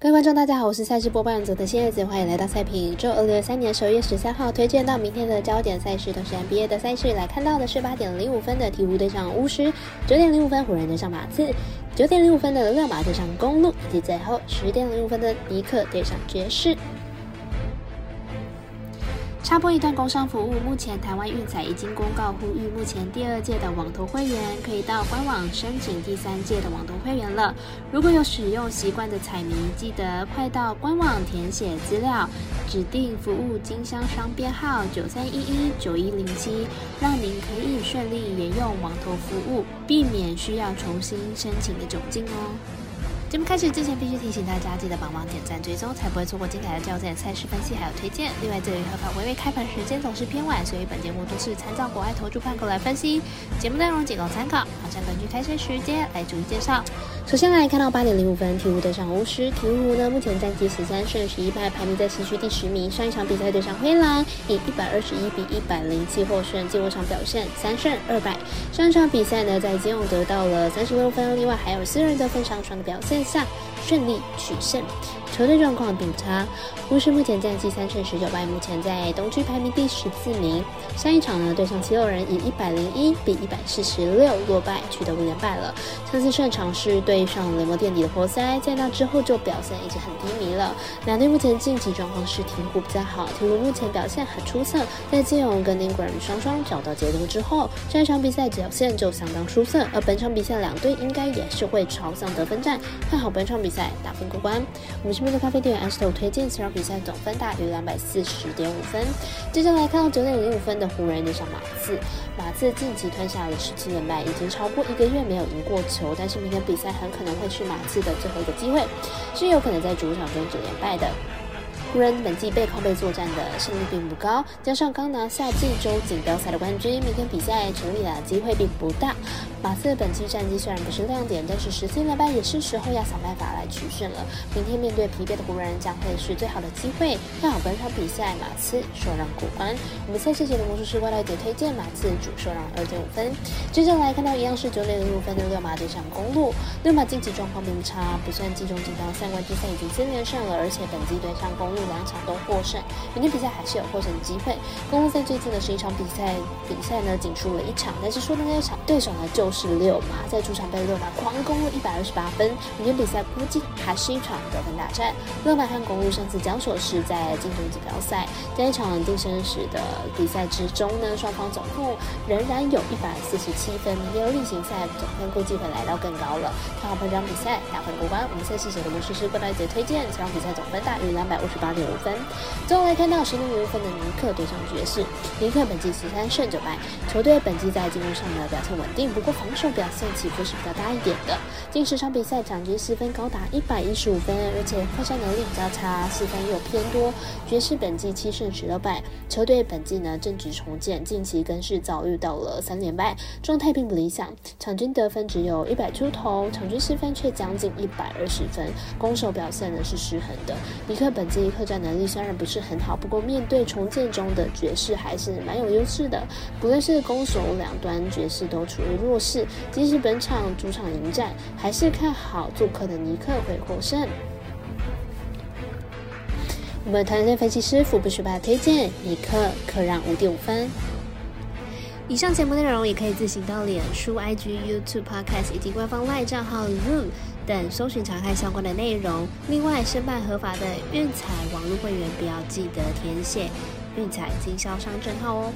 各位观众，大家好，我是赛事播报员佐藤新叶子，欢迎来到赛评。周2023年11月13号，推荐到明天的焦点赛事都是 NBA 的赛事，来看到的是8:05的鹈鹕对上巫师，9:05湖人对上马刺，9:05的溜马对上公鹿，以及最后10:05的尼克对上爵士。插播一段工商服务，目前台湾运彩已经公告呼吁，目前第2届的网投会员可以到官网申请第3届的网投会员了。如果有使用习惯的彩民，记得快到官网填写资料，指定服务经销商编号93119107，让您可以顺利沿用网投服务，避免需要重新申请的窘境哦。节目开始之前，必须提醒大家记得帮忙点赞追踪，才不会错过精彩的焦点赛事分析还有推荐。另外，这里合法微微开盘时间总是偏晚，所以本节目都是参照国外投注盘口来分析，节目内容仅供参考。马上根据开赛时间来逐一介绍。首先来看到8:05，鹈鹕对上巫师。鹈鹕呢，目前战绩13胜11败，排名在西区第10名。上一场比赛对上灰狼，以121比107获胜，进入场表现3胜2败。上一场比赛呢，在金勇得到了36分，另外还有4人得分上双的表现下顺利取胜，球队状况并不差。巫师目前战绩3胜19败，目前在东区排名第14名。上一场呢对上七六人，以101比146落败，取得5连败了。上次胜场是对上联盟垫底的活塞，在那之后就表现一直很低迷了。两队目前晋级状况是鹈鹕比较好，鹈鹕目前表现很出色，在金勇跟Ingram双双找到节奏之后，这一场比赛表现就相当出色。而本场比赛两队应该也是会朝向得分战，看好本场比赛打分过关。我们身边的咖啡店员 Astro 推荐此场比赛总分大于240.5分。接下来看到9:05的湖人对上马刺。马刺近期吞下了17连败，已经超过1个月没有赢过球，但是明天比赛很可能会是马刺的最后一个机会，是有可能在主场中9连败的。湖人本季背靠背作战的胜率并不高，加上刚拿下这周锦标赛的冠军，明天比赛成立的机会并不大。马刺本期战绩虽然不是亮点，但是17连败也是时候要想办法来取胜了。明天面对疲惫的湖人将会是最好的机会，看好本场比赛马刺受让过关。我们赛事节的魔术师过来点推荐马刺主受让2.5分。接下来看到一样是9:05的溜马对上公鹿。溜马近期状况并不差，不算季中锦标赛冠军赛已经3连胜了，而且本季对上公鹿2场都获胜，明天比赛还是有获胜的机会。公鹿在最近的11场比赛呢仅输了1场，但是输的那一场对手呢就是溜马，在主场被溜马狂攻了128分，明天比赛估计还是一场得分大战。溜马和公鹿上次交手是在进攻锦标赛，在一场定胜时的比赛之中呢，双方总共仍然有147分，明天例行赛总分估计会来到更高了，看好本场比赛打分过关。我们赛事写的魔术师郭大姐推荐此场比赛总分大于258.5分。最后来看到10:05的尼克对上爵士。尼克本季13胜9败，球队本季在进攻上的表现稳定，不过防守表现起伏是比较大一点的。近10场比赛场均失分高达115分，而且换上能力比较差，失分又偏多。爵士本季7胜16败，球队本季呢正值重建，近期更是遭遇到了3连败，状态并不理想。场均得分只有100出头，场均失分却将近120分，攻守表现呢是失衡的。尼克本季客战能力虽然不是很好，不过面对重建中的爵士还是蛮有优势的。不论是攻守两端，爵士都处于弱势，即使本场主场迎战，还是看好做客的尼克会获胜。我们团队分析师福布学霸推荐尼克客让5.5分。以上节目内容也可以自行到脸书、IG、YouTube、Podcast 以及官方 LINE 账号 Room 等搜寻查看相关的内容。另外，申办合法的运彩网络会员，不要记得填写运彩经销商证号哦。